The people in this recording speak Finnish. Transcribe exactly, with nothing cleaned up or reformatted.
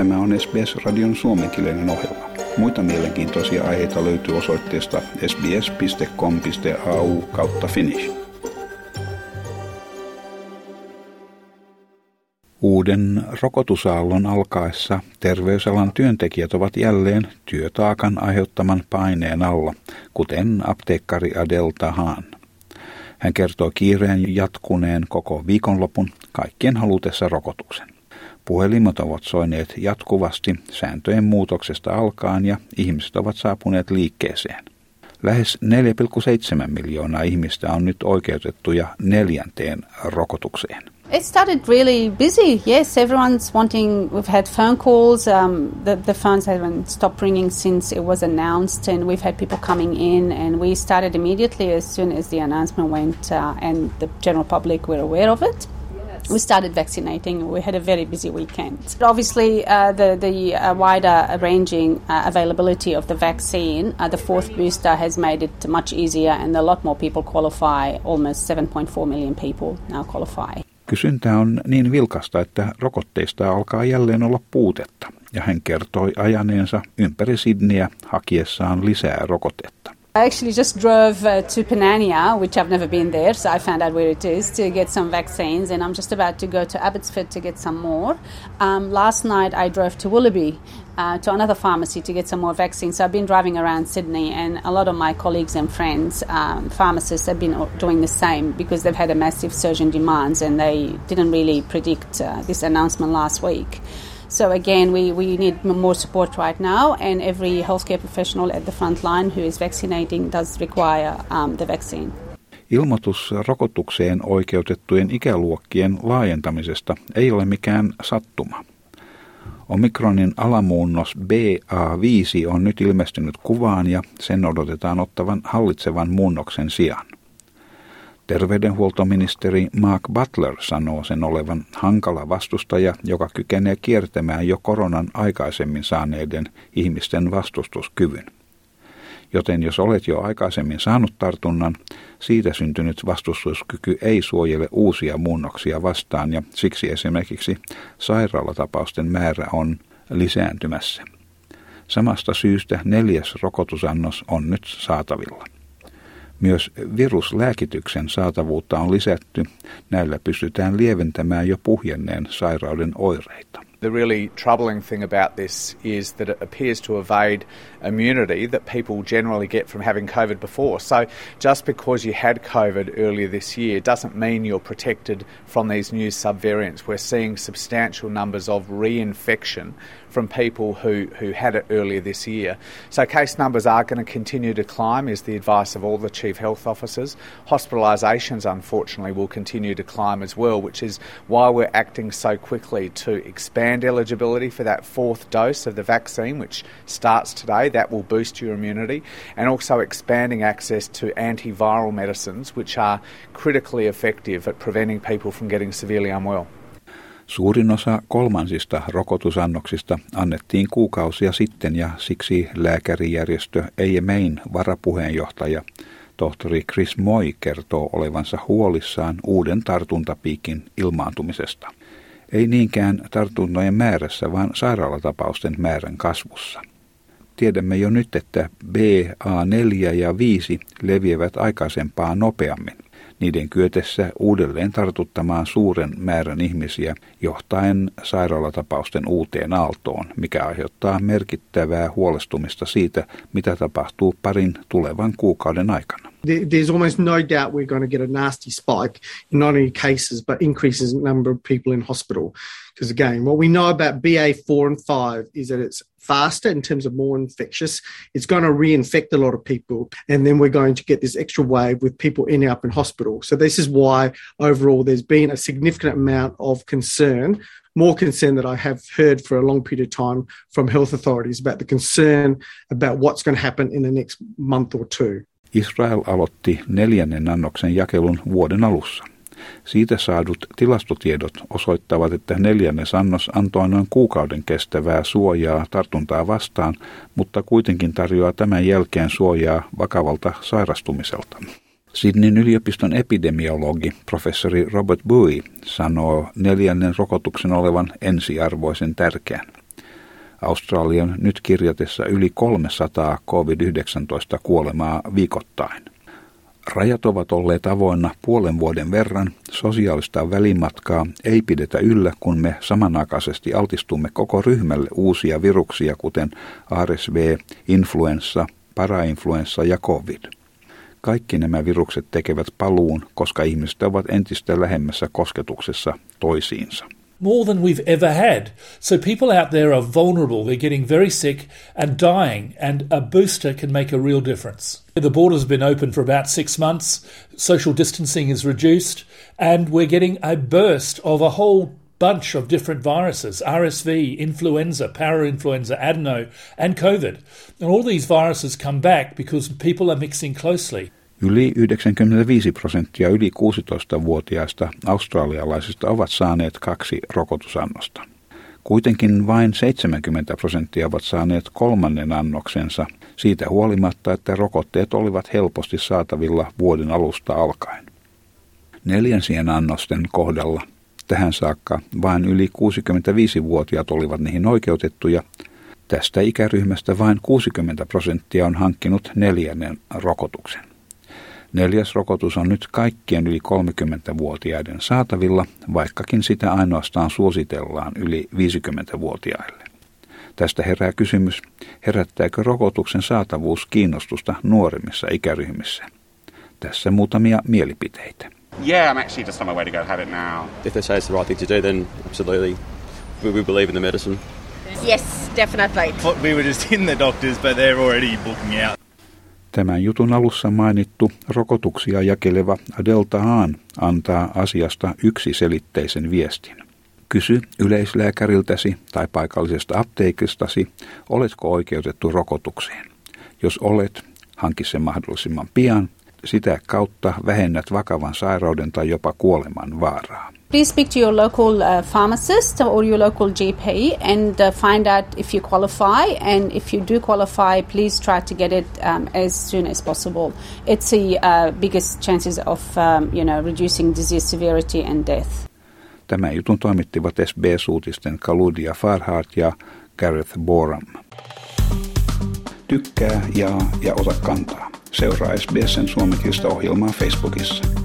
Tämä on S B S-radion suomenkielinen ohjelma. Muita mielenkiintoisia aiheita löytyy osoitteesta sbs piste com piste a u kautta finnish. Uuden rokotusaallon alkaessa terveysalan työntekijät ovat jälleen työtaakan aiheuttaman paineen alla, kuten apteekkari Adelta Hahn. Hän kertoo kiireen jatkuneen koko viikonlopun kaikkien halutessa rokotuksen. Puhelimet ovat soineet jatkuvasti sääntöjen muutoksesta alkaen ja ihmiset ovat saapuneet liikkeeseen. Lähes neljä pilkku seitsemän miljoonaa ihmistä on nyt oikeutettuja neljänteen rokotukseen. It started really busy. Yes, everyone's wanting. We've had phone calls. Um, the, the phones haven't stopped ringing since it was announced, and we've had people coming in. And we started immediately as soon as the announcement went, uh, and the general public were aware of it. We started vaccinating. We had a very busy weekend. Obviously, uh, the, the uh, wider ranging uh, availability of the vaccine, uh, the fourth booster has made it much easier and a lot more people qualify. Almost seven point four million people now qualify. Kysyntä on niin vilkasta, että rokotteista alkaa jälleen olla puutetta, ja hän kertoi ajaneensa ympäri Sydneyä hakiessaan lisää rokotetta. I actually just drove uh, to Panania, which I've never been there, so I found out where it is to get some vaccines, and I'm just about to go to Abbotsford to get some more. Um, last night I drove to Willoughby uh, to another pharmacy to get some more vaccines. So I've been driving around Sydney, and a lot of my colleagues and friends, um, pharmacists, have been doing the same because they've had a massive surge in demands, and they didn't really predict uh, this announcement last week. So again, we, we need more support right now, and every healthcare professional at the front line who is vaccinating does require um, the vaccine. Ilmoitus rokotukseen oikeutettujen ikäluokkien laajentamisesta ei ole mikään sattuma. Omikronin alamuunnos B A viisi on nyt ilmestynyt kuvaan ja sen odotetaan ottavan hallitsevan muunnoksen sijaan. Terveydenhuoltoministeri Mark Butler sanoo sen olevan hankala vastustaja, joka kykenee kiertämään jo koronan aikaisemmin saaneiden ihmisten vastustuskyvyn. Joten jos olet jo aikaisemmin saanut tartunnan, siitä syntynyt vastustuskyky ei suojele uusia muunnoksia vastaan ja siksi esimerkiksi sairaalatapausten määrä on lisääntymässä. Samasta syystä neljäs rokotusannos on nyt saatavilla. Myös viruslääkityksen saatavuutta on lisätty. Näillä pystytään lieventämään jo puhjenneen sairauden oireita. The really troubling thing about this is that it appears to evade immunity that people generally get from having COVID before. So just because you had COVID earlier this year doesn't mean you're protected from these new subvariants. We're seeing substantial numbers of reinfection from people who, who had it earlier this year. So case numbers are going to continue to climb is the advice of all the chief health officers. Hospitalisations, unfortunately, will continue to climb as well, which is why we're acting so quickly to expand and eligibility for that fourth dose of the vaccine, which starts today, that will boost your immunity, and also expanding access to antiviral medicines, which are critically effective at preventing people from getting severely unwell. Suurin osa kolmansista rokotusannoksista annettiin kuukausia sitten, ja siksi lääkärijärjestö EMEin varapuheenjohtaja tohtori Chris Moy kertoo olevansa huolissaan uuden tartuntapiikin ilmaantumisesta. Ei niinkään tartuntojen määrässä, vaan sairaalatapausten määrän kasvussa. Tiedämme jo nyt, että B A neljä ja viisi leviävät aikaisempaa nopeammin. Niiden kyötessä uudelleen tartuttamaan suuren määrän ihmisiä johtaen sairaalatapausten uuteen aaltoon, mikä aiheuttaa merkittävää huolestumista siitä, mitä tapahtuu parin tulevan kuukauden aikana. There's almost no doubt we're going to get a nasty spike in not only cases but increases in the number of people in hospital. Because again, what we know about B A four and five is that it's faster in terms of more infectious. It's going to reinfect a lot of people, and then we're going to get this extra wave with people ending up in hospital. So this is why overall there's been a significant amount of concern, more concern that I have heard for a long period of time from health authorities about the concern about what's going to happen in the next month or two. Israel aloitti neljännen annoksen jakelun vuoden alussa. Siitä saadut tilastotiedot osoittavat, että neljännes annos antoi noin kuukauden kestävää suojaa tartuntaa vastaan, mutta kuitenkin tarjoaa tämän jälkeen suojaa vakavalta sairastumiselta. Sydneyn yliopiston epidemiologi professori Robert Bowie sanoo neljännen rokotuksen olevan ensiarvoisen tärkeän. Australian nyt kirjatessa yli kolmesataa covid yhdeksäntoista kuolemaa viikoittain. Rajat ovat olleet avoinna puolen vuoden verran, sosiaalista välimatkaa ei pidetä yllä, kun me samanaikaisesti altistumme koko ryhmälle uusia viruksia, kuten R S V, influenssa, parainfluenssa ja covid. Kaikki nämä virukset tekevät paluun, koska ihmiset ovat entistä lähemmässä kosketuksessa toisiinsa. More than we've ever had. So people out there are vulnerable. They're getting very sick and dying, and a booster can make a real difference. The border's been open for about six months. Social distancing is reduced, and we're getting a burst of a whole bunch of different viruses, R S V, influenza, parainfluenza, adeno, and COVID. And all these viruses come back because people are mixing closely. Yli yhdeksänkymmentäviisi prosenttia yli kuusitoistavuotiaista australialaisista ovat saaneet kaksi rokotusannosta. Kuitenkin vain seitsemänkymmentä prosenttia ovat saaneet kolmannen annoksensa, siitä huolimatta, että rokotteet olivat helposti saatavilla vuoden alusta alkaen. Neljänsien annosten kohdalla tähän saakka vain yli kuusikymmentäviisivuotiaat olivat niihin oikeutettuja. Tästä ikäryhmästä vain kuusikymmentä prosenttia on hankkinut neljännen rokotuksen. Neljäs rokotus on nyt kaikkien yli kolmekymmentävuotiaiden saatavilla, vaikkakin sitä ainoastaan suositellaan yli viisikymmentävuotiaille. Tästä herää kysymys, herättääkö rokotuksen saatavuus kiinnostusta nuoremmissa ikäryhmissä? Tässä muutamia mielipiteitä. Yeah, I'm actually just on my way to go have it now. If they say it's the right thing to do, then absolutely we believe in the medicine. Yes, definitely. We were just in the doctors, but they're already booking out. Tämän jutun alussa mainittu rokotuksia jakeleva Adelta Hahn antaa asiasta yksiselitteisen viestin. Kysy yleislääkäriltäsi tai paikallisesta apteekistasi, oletko oikeutettu rokotukseen. Jos olet, hanki sen mahdollisimman pian. Sitä kautta vähennät vakavan sairauden tai jopa kuoleman vaaraa. Please speak to your local pharmacist or your local G P and find out if you qualify, and if you do qualify, please try to get it um, as soon as possible. It's the uh, biggest chances of um, you know, reducing disease severity and death. Tämän jutun toimittivat S B S-uutisten Kaludia Farhart ja Gareth Boram. Tykkää, jaa ja ota kantaa. Seuraa S B S:n suomenkielistä ohjelmaa Facebookissa.